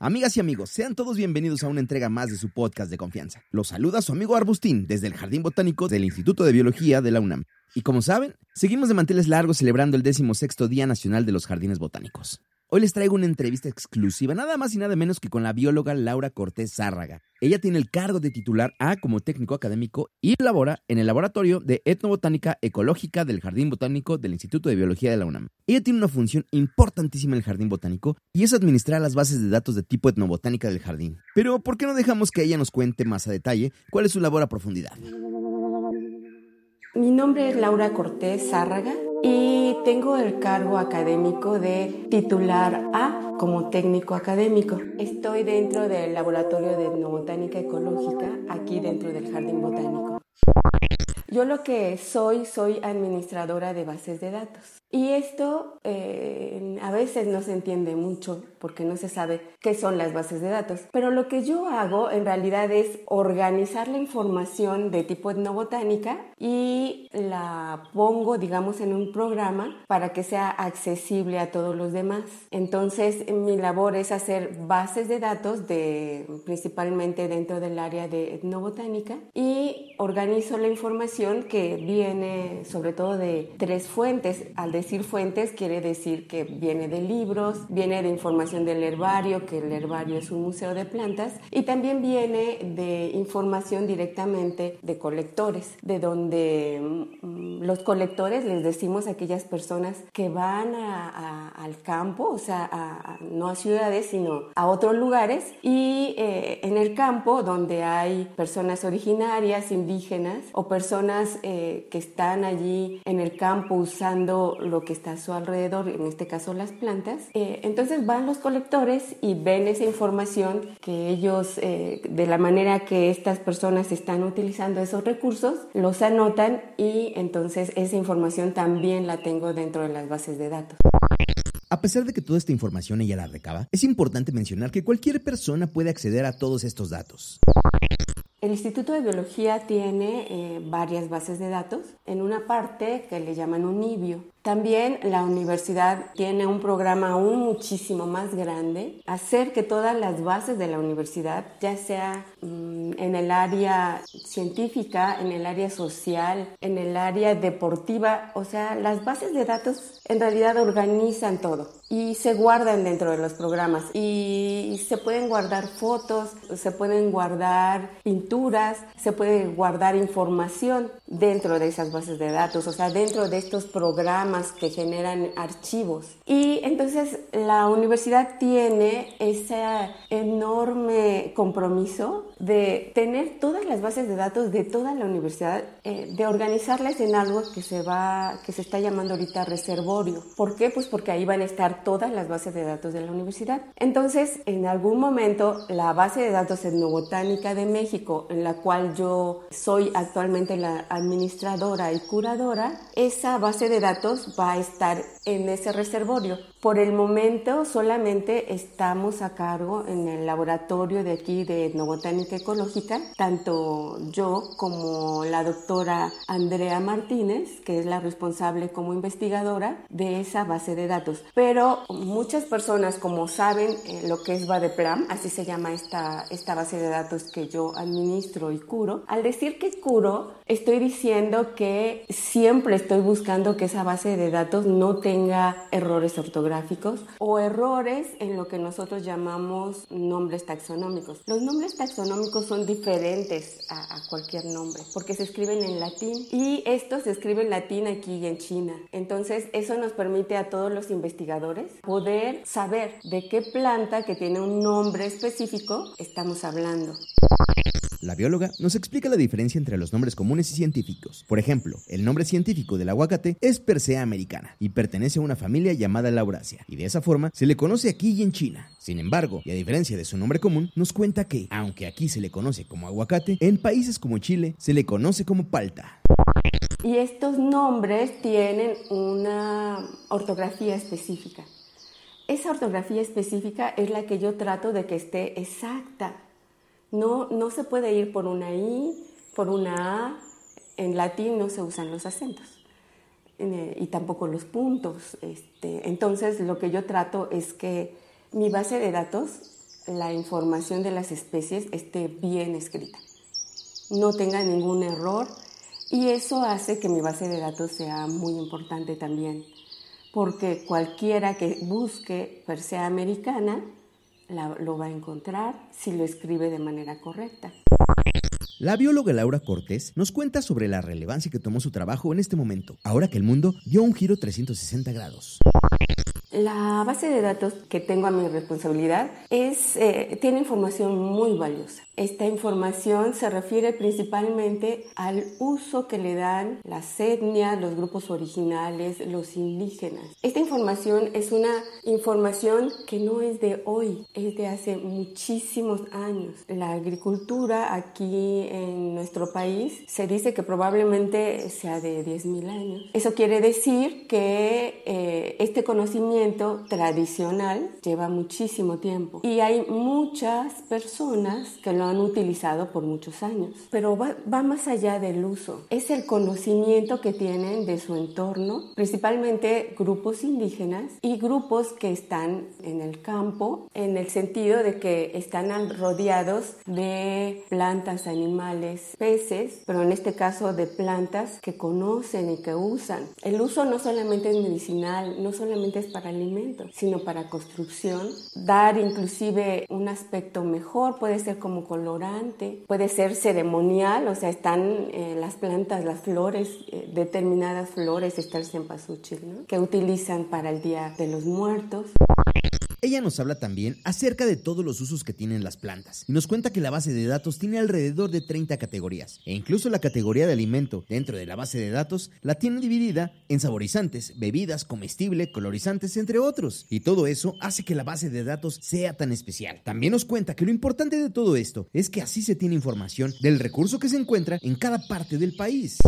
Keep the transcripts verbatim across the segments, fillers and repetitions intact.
Amigas y amigos, sean todos bienvenidos a una entrega más de su podcast de confianza. Los saluda su amigo Arbustín desde el Jardín Botánico del Instituto de Biología de la UNAM. Y como saben, seguimos de manteles largos celebrando el decimosexto Día Nacional de los Jardines Botánicos. Hoy les traigo una entrevista exclusiva, nada más y nada menos que con la bióloga Laura Cortés Zárraga. Ella tiene el cargo de titular A como técnico académico y labora en el Laboratorio de Etnobotánica Ecológica del Jardín Botánico del Instituto de Biología de la UNAM. Ella tiene una función importantísima en el Jardín Botánico y es administrar las bases de datos de tipo etnobotánica del jardín. Pero, ¿por qué no dejamos que ella nos cuente más a detalle cuál es su labor a profundidad? Mi nombre es Laura Cortés Zárraga y tengo el cargo académico de titular A como técnico académico. Estoy dentro del Laboratorio de Etnobotánica Ecológica, aquí dentro del Jardín Botánico. Yo lo que soy, soy administradora de bases de datos. Y esto eh, a veces no se entiende mucho porque no se sabe qué son las bases de datos. Pero lo que yo hago en realidad es organizar la información de tipo etnobotánica y la pongo, digamos, en un programa para que sea accesible a todos los demás. Entonces, mi labor es hacer bases de datos de, principalmente dentro del área de etnobotánica y organizo la información que viene sobre todo de tres fuentes. Al decir fuentes quiere decir que viene de libros, viene de información del herbario, que el herbario es un museo de plantas, y también viene de información directamente de colectores, de donde los colectores les decimos a aquellas personas que van a, a, al campo, o sea, a, a, no a ciudades, sino a otros lugares, y eh, en el campo donde hay personas originarias, indígenas o personas Eh, que están allí en el campo usando lo que está a su alrededor, en este caso las plantas. Eh, entonces van los colectores y ven esa información que ellos, eh, de la manera que estas personas están utilizando esos recursos, los anotan y entonces esa información también la tengo dentro de las bases de datos. A pesar de que toda esta información ella la recaba, es importante mencionar que cualquier persona puede acceder a todos estos datos. El Instituto de Biología tiene eh, varias bases de datos, en una parte que le llaman unibio. También la universidad tiene un programa aún muchísimo más grande, hacer que todas las bases de la universidad, ya sea mmm, en el área científica, en el área social, en el área deportiva, o sea, las bases de datos en realidad organizan todo y se guardan dentro de los programas y se pueden guardar fotos, se pueden guardar pinturas, se puede guardar información dentro de esas bases de datos, o sea, dentro de estos programas que generan archivos. Y entonces la universidad tiene ese enorme compromiso de tener todas las bases de datos de toda la universidad, eh, de organizarlas en algo que se va, que se está llamando ahorita reservorio. ¿Por qué? Pues porque ahí van a estar todas las bases de datos de la universidad. Entonces, en algún momento, la base de datos etnobotánica de México, en la cual yo soy actualmente la administradora y curadora, esa base de datos va a estar en ese reservorio. Por el momento solamente estamos a cargo en el laboratorio de aquí de Etnobotánica Ecológica, tanto yo como la doctora Andrea Martínez, que es la responsable como investigadora de esa base de datos. Pero muchas personas, como saben, lo que es Badeplam, así se llama esta, esta base de datos que yo administro y curo. Al decir que curo, estoy diciendo que siempre estoy buscando que esa base de datos no tenga errores ortográficos o errores en lo que nosotros llamamos nombres taxonómicos. Los nombres taxonómicos son diferentes a, a cualquier nombre porque se escriben en latín y esto se escribe en latín aquí y en China. Entonces eso nos permite a todos los investigadores poder saber de qué planta que tiene un nombre específico estamos hablando. La bióloga nos explica la diferencia entre los nombres comunes y científicos. Por ejemplo, el nombre científico del aguacate es Persea americana y pertenece a una familia llamada Lauraceae, y de esa forma se le conoce aquí y en China. Sin embargo, y a diferencia de su nombre común, nos cuenta que, aunque aquí se le conoce como aguacate, en países como Chile se le conoce como palta. Y estos nombres tienen una ortografía específica. Esa ortografía específica es la que yo trato de que esté exacta. No, no se puede ir por una I, por una A. En latín no se usan los acentos y tampoco los puntos. Este, entonces, lo que yo trato es que mi base de datos la información de las especies esté bien escrita, no tenga ningún error, y eso hace que mi base de datos sea muy importante también, porque cualquiera que busque Persea americana la, lo va a encontrar si lo escribe de manera correcta. La bióloga Laura Cortés nos cuenta sobre la relevancia que tomó su trabajo en este momento, ahora que el mundo dio un giro trescientos sesenta grados. La base de datos que tengo a mi responsabilidad es, eh, tiene información muy valiosa. Esta información se refiere principalmente al uso que le dan las etnias, los grupos originales, los indígenas. Esta información es una información que no es de hoy, es de hace muchísimos años. La agricultura aquí en nuestro país se dice que probablemente sea de diez mil años. Eso quiere decir que eh, este conocimiento tradicional lleva muchísimo tiempo y hay muchas personas que lo han utilizado por muchos años, pero va, va más allá del uso, es el conocimiento que tienen de su entorno, principalmente grupos indígenas y grupos que están en el campo, en el sentido de que están rodeados de plantas, animales, peces, pero en este caso de plantas que conocen y que usan. El uso no solamente es medicinal, no solamente es para alimentos, sino para construcción, dar inclusive un aspecto mejor, puede ser como colorante, puede ser ceremonial, o sea, están eh, las plantas, las flores, eh, determinadas flores, está el cempasúchil, ¿no?, que utilizan para el Día de los Muertos. Ella nos habla también acerca de todos los usos que tienen las plantas y nos cuenta que la base de datos tiene alrededor de treinta categorías e incluso la categoría de alimento dentro de la base de datos la tiene dividida en saborizantes, bebidas, comestible, colorizantes, entre otros. Y todo eso hace que la base de datos sea tan especial. También nos cuenta que lo importante de todo esto es que así se tiene información del recurso que se encuentra en cada parte del país.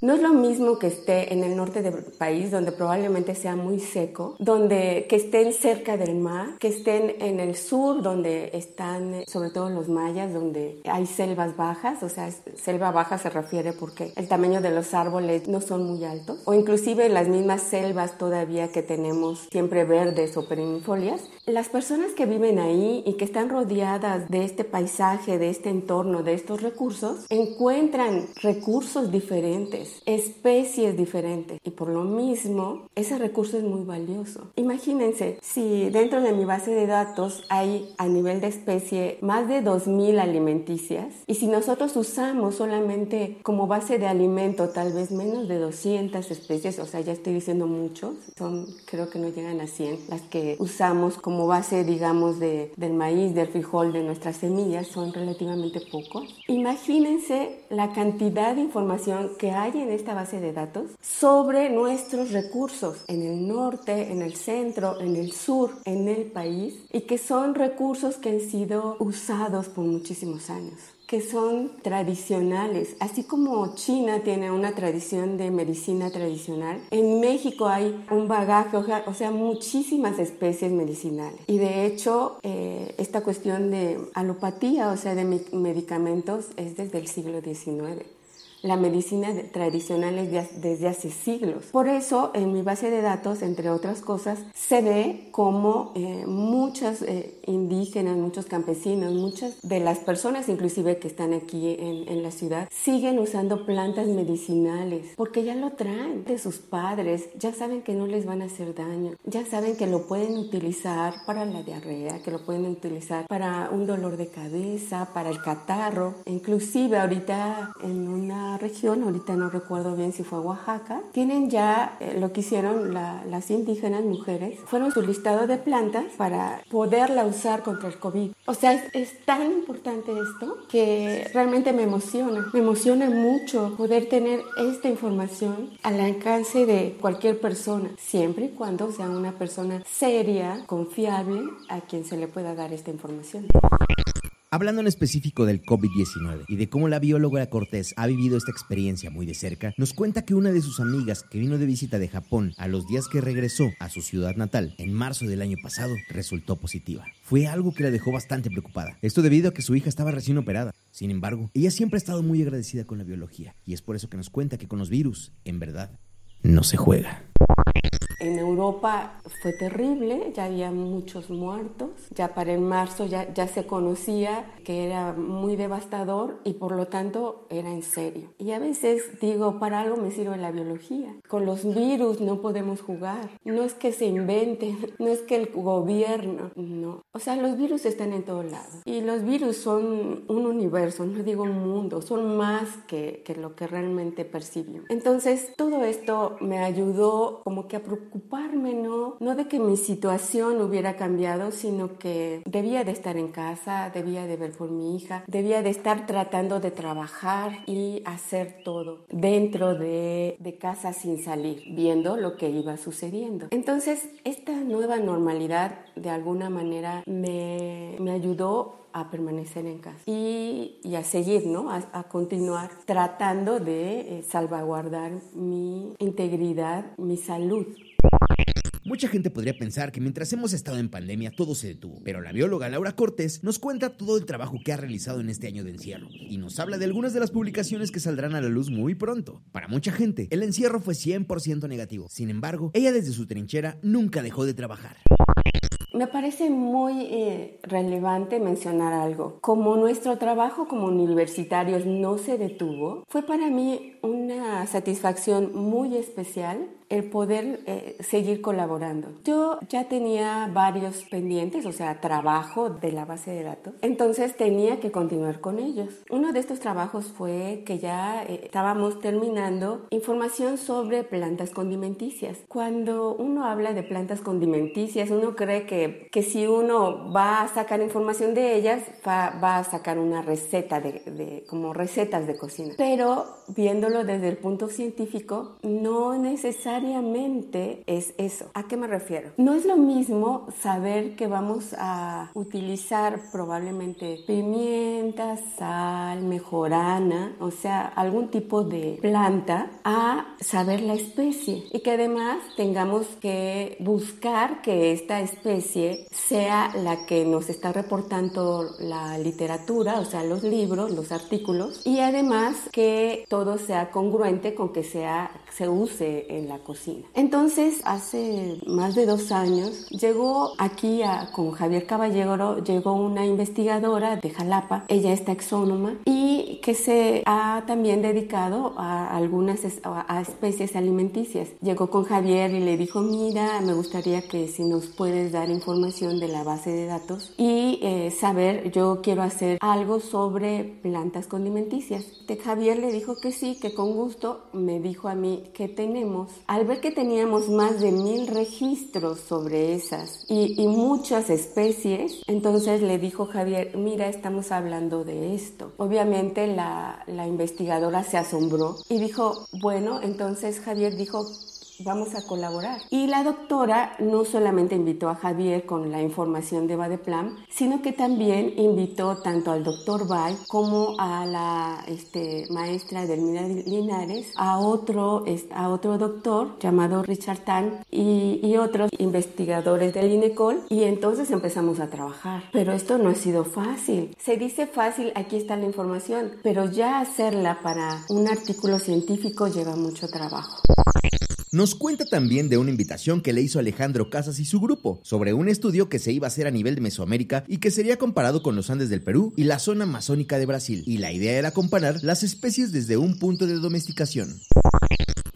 No es lo mismo que esté en el norte del país, donde probablemente sea muy seco, donde que estén cerca del mar, que estén en el sur, donde están sobre todo los mayas, donde hay selvas bajas, o sea, selva baja se refiere porque el tamaño de los árboles no son muy altos, o inclusive las mismas selvas todavía que tenemos siempre verdes o perennifolias. Las personas que viven ahí y que están rodeadas de este paisaje, de este entorno, de estos recursos, encuentran recursos diferentes, especies diferentes, y por lo mismo ese recurso es muy valioso. Imagínense, si dentro de mi base de datos hay a nivel de especie más de dos mil alimenticias y si nosotros usamos solamente como base de alimento tal vez menos de doscientas especies, o sea, ya estoy diciendo muchos, son, creo que no llegan a cien las que usamos como base, digamos, de, del maíz, del frijol, de nuestras semillas, son relativamente pocos. Imagínense la cantidad de información que hay en esta base de datos sobre nuestros recursos en el norte, en el centro, en el sur, en el país, y que son recursos que han sido usados por muchísimos años, que son tradicionales. Así como China tiene una tradición de medicina tradicional, en México hay un bagaje, o sea, muchísimas especies medicinales. Y de hecho, eh, esta cuestión de alopatía, o sea, de medicamentos, es desde el siglo diecinueve. La medicina tradicional es desde hace siglos. Por eso, en mi base de datos, entre otras cosas, se ve cómo eh, muchos eh, indígenas, muchos campesinos, muchas de las personas inclusive que están aquí en, en la ciudad, siguen usando plantas medicinales porque ya lo traen de sus padres, ya saben que no les van a hacer daño, ya saben que lo pueden utilizar para la diarrea, que lo pueden utilizar para un dolor de cabeza, para el catarro. Inclusive ahorita en una región, ahorita no recuerdo bien si fue Oaxaca, tienen ya eh, lo que hicieron la, las indígenas mujeres, fueron su listado de plantas para poderla usar contra el COVID. O sea, es, es tan importante esto que realmente me emociona, me emociona mucho poder tener esta información al alcance de cualquier persona, siempre y cuando sea una persona seria, confiable, a quien se le pueda dar esta información. Hablando en específico del COVID diecinueve y de cómo la bióloga Cortés ha vivido esta experiencia muy de cerca, nos cuenta que una de sus amigas que vino de visita de Japón a los días que regresó a su ciudad natal en marzo del año pasado resultó positiva. Fue algo que la dejó bastante preocupada, esto debido a que su hija estaba recién operada. Sin embargo, ella siempre ha estado muy agradecida con la biología y es por eso que nos cuenta que con los virus, en verdad, no se juega. En Europa fue terrible, ya había muchos muertos, ya para en marzo ya, ya se conocía que era muy devastador y por lo tanto era en serio. Y a veces digo, para algo me sirve la biología. Con los virus no podemos jugar, no es que se inventen, no es que el gobierno, no. O sea, los virus están en todos lados y los virus son un universo, no digo un mundo, son más que, que lo que realmente percibimos. Entonces todo esto me ayudó como que a preocuparme, ¿no? No de que mi situación hubiera cambiado, sino que debía de estar en casa, debía de ver por mi hija, debía de estar tratando de trabajar y hacer todo dentro de, de casa sin salir, viendo lo que iba sucediendo. Entonces, esta nueva normalidad de alguna manera me, me ayudó a permanecer en casa y, y a seguir, ¿no? A, a continuar tratando de eh, salvaguardar mi integridad, mi salud. Mucha gente podría pensar que mientras hemos estado en pandemia todo se detuvo, pero la bióloga Laura Cortés nos cuenta todo el trabajo que ha realizado en este año de encierro y nos habla de algunas de las publicaciones que saldrán a la luz muy pronto. Para mucha gente, el encierro fue cien por ciento negativo. Sin embargo, ella desde su trinchera nunca dejó de trabajar. Me parece muy eh, relevante mencionar algo. Como nuestro trabajo como universitarios no se detuvo, fue para mí una satisfacción muy especial el poder eh, seguir colaborando. Yo ya tenía varios pendientes, o sea, trabajo de la base de datos, entonces tenía que continuar con ellos. Uno de estos trabajos fue que ya eh, estábamos terminando información sobre plantas condimenticias. Cuando uno habla de plantas condimenticias, uno cree que, que si uno va a sacar información de ellas, va, va a sacar una receta, de, de, como recetas de cocina. Pero viéndolo desde el punto científico, no necesariamente Necesariamente es eso. ¿A qué me refiero? No es lo mismo saber que vamos a utilizar probablemente pimienta, sal, mejorana, o sea, algún tipo de planta, a saber la especie y que además tengamos que buscar que esta especie sea la que nos está reportando la literatura, o sea, los libros, los artículos, y además que todo sea congruente con que sea, se use en la cocina. Entonces, hace más de dos años, llegó aquí a, con Javier Caballero, llegó una investigadora de Jalapa, ella es taxónoma y que se ha también dedicado a algunas es, a, a especies alimenticias. Llegó con Javier y le dijo, mira, me gustaría que si nos puedes dar información de la base de datos y eh, saber, yo quiero hacer algo sobre plantas condimenticias. Te, Javier le dijo que sí, que con gusto, me dijo a mí que tenemos. Al ver que teníamos más de mil registros sobre esas y, y muchas especies, entonces le dijo Javier, mira, estamos hablando de esto. Obviamente la, la investigadora se asombró y dijo, bueno, entonces Javier dijo, vamos a colaborar. Y la doctora no solamente invitó a Javier con la información de Badeplam, sino que también invitó tanto al doctor Bay como a la este, maestra Edelmira Linares, a otro, a otro doctor llamado Richard Tan y, y otros investigadores del INECOL, y entonces empezamos a trabajar. Pero esto no ha sido fácil. Se dice fácil, aquí está la información, pero ya hacerla para un artículo científico lleva mucho trabajo. Nos cuenta también de una invitación que le hizo Alejandro Casas y su grupo sobre un estudio que se iba a hacer a nivel de Mesoamérica y que sería comparado con los Andes del Perú y la zona amazónica de Brasil. Y la idea era comparar las especies desde un punto de domesticación.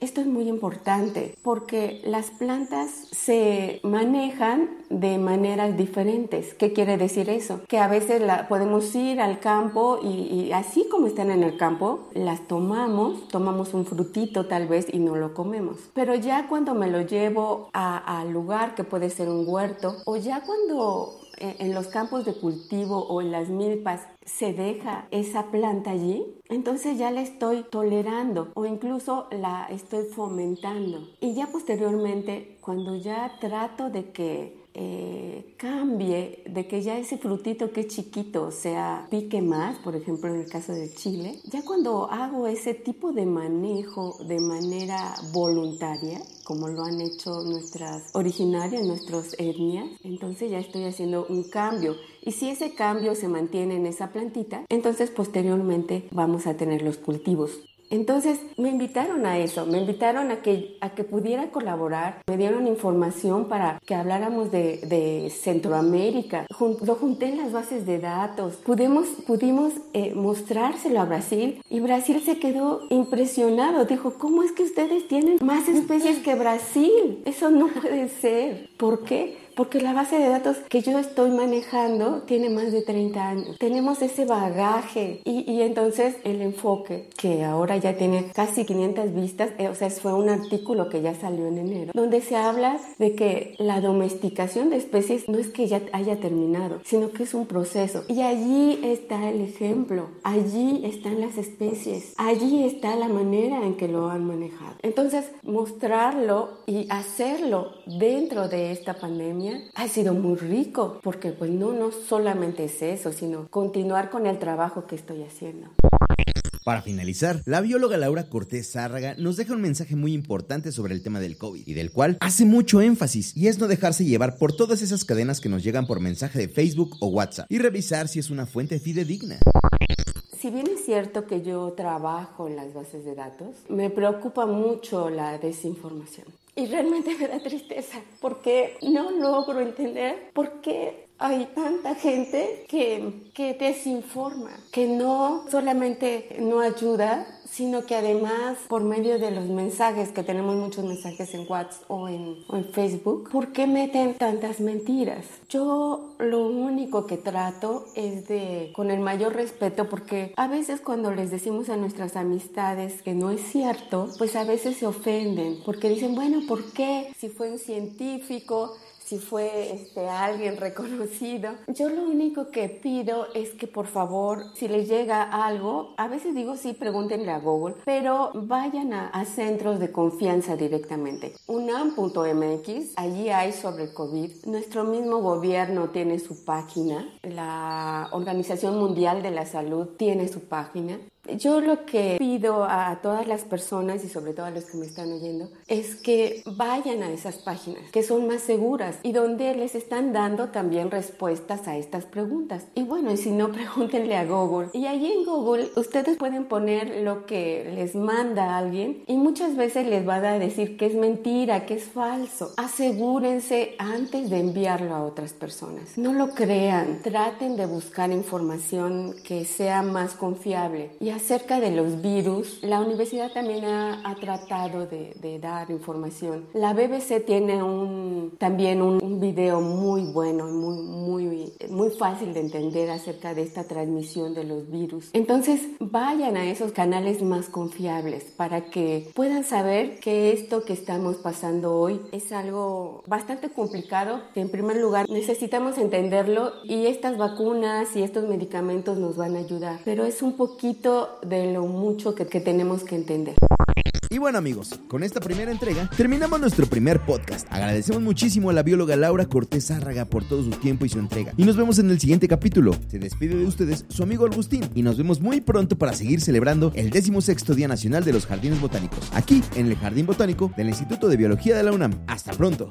Esto es muy importante porque las plantas se manejan de maneras diferentes. ¿Qué quiere decir eso? Que a veces la, podemos ir al campo y, y así como están en el campo, las tomamos, tomamos un frutito tal vez y no lo comemos. Pero ya cuando me lo llevo al lugar, que puede ser un huerto, o ya cuando en los campos de cultivo o en las milpas se deja esa planta allí, entonces ya la estoy tolerando o incluso la estoy fomentando. Y ya posteriormente, cuando ya trato de que Eh, cambie, de que ya ese frutito que es chiquito sea pique más, por ejemplo en el caso de Chile, ya cuando hago ese tipo de manejo de manera voluntaria, como lo han hecho nuestras originarias, nuestras etnias, entonces ya estoy haciendo un cambio. Y si ese cambio se mantiene en esa plantita, entonces posteriormente vamos a tener los cultivos. Entonces me invitaron a eso, me invitaron a que, a que pudiera colaborar, me dieron información para que habláramos de, de Centroamérica, Jun, lo junté en las bases de datos, pudimos, pudimos eh, mostrárselo a Brasil y Brasil se quedó impresionado, dijo, ¿cómo es que ustedes tienen más especies que Brasil? Eso no puede ser, ¿por qué? Porque la base de datos que yo estoy manejando tiene más de treinta años. Tenemos ese bagaje y, y entonces el enfoque, que ahora ya tiene casi quinientas vistas, eh, o sea, fue un artículo que ya salió en enero, donde se habla de que la domesticación de especies no es que ya haya terminado, sino que es un proceso. Y allí está el ejemplo, allí están las especies, allí está la manera en que lo han manejado. Entonces, mostrarlo y hacerlo dentro de esta pandemia ha sido muy rico, porque pues no, no solamente es eso, sino continuar con el trabajo que estoy haciendo. Para finalizar, la bióloga Laura Cortés Zárraga nos deja un mensaje muy importante sobre el tema del COVID y del cual hace mucho énfasis, y es no dejarse llevar por todas esas cadenas que nos llegan por mensaje de Facebook o WhatsApp y revisar si es una fuente fidedigna. Si bien es cierto que yo trabajo en las bases de datos, me preocupa mucho la desinformación. Y realmente me da tristeza porque no logro entender por qué hay tanta gente que, que desinforma, que no solamente no ayuda, sino que además por medio de los mensajes, que tenemos muchos mensajes en WhatsApp o en, o en Facebook, ¿por qué meten tantas mentiras? Yo lo único que trato es de, con el mayor respeto, porque a veces cuando les decimos a nuestras amistades que no es cierto, pues a veces se ofenden, porque dicen, bueno, ¿por qué? Si fue un científico, si fue este, alguien reconocido. Yo lo único que pido es que por favor, si les llega algo, a veces digo sí, pregúntenle a Google, pero vayan a, a centros de confianza directamente. u n a m punto m x, allí hay sobre el COVID. Nuestro mismo gobierno tiene su página, la Organización Mundial de la Salud tiene su página. Yo lo que pido a todas las personas y sobre todo a los que me están oyendo es que vayan a esas páginas que son más seguras y donde les están dando también respuestas a estas preguntas. Y bueno, y si no, pregúntenle a Google. Y allí en Google ustedes pueden poner lo que les manda alguien y muchas veces les van a decir que es mentira, que es falso. Asegúrense antes de enviarlo a otras personas. No lo crean. Traten de buscar información que sea más confiable. Y acerca de los virus, la universidad también ha, ha tratado de, de dar información. La B B C tiene un, también un, un video muy bueno, muy, muy, muy fácil de entender acerca de esta transmisión de los virus. Entonces, vayan a esos canales más confiables para que puedan saber que esto que estamos pasando hoy es algo bastante complicado, que en primer lugar necesitamos entenderlo y estas vacunas y estos medicamentos nos van a ayudar, pero es un poquito de lo mucho que, que tenemos que entender. Y bueno amigos, con esta primera entrega terminamos nuestro primer podcast. Agradecemos muchísimo a la bióloga Laura Cortés Zárraga por todo su tiempo y su entrega. Y nos vemos en el siguiente capítulo. Se despide de ustedes su amigo Arbustín y nos vemos muy pronto para seguir celebrando el decimosexto Día Nacional de los Jardines Botánicos, aquí en el Jardín Botánico del Instituto de Biología de la UNAM. ¡Hasta pronto!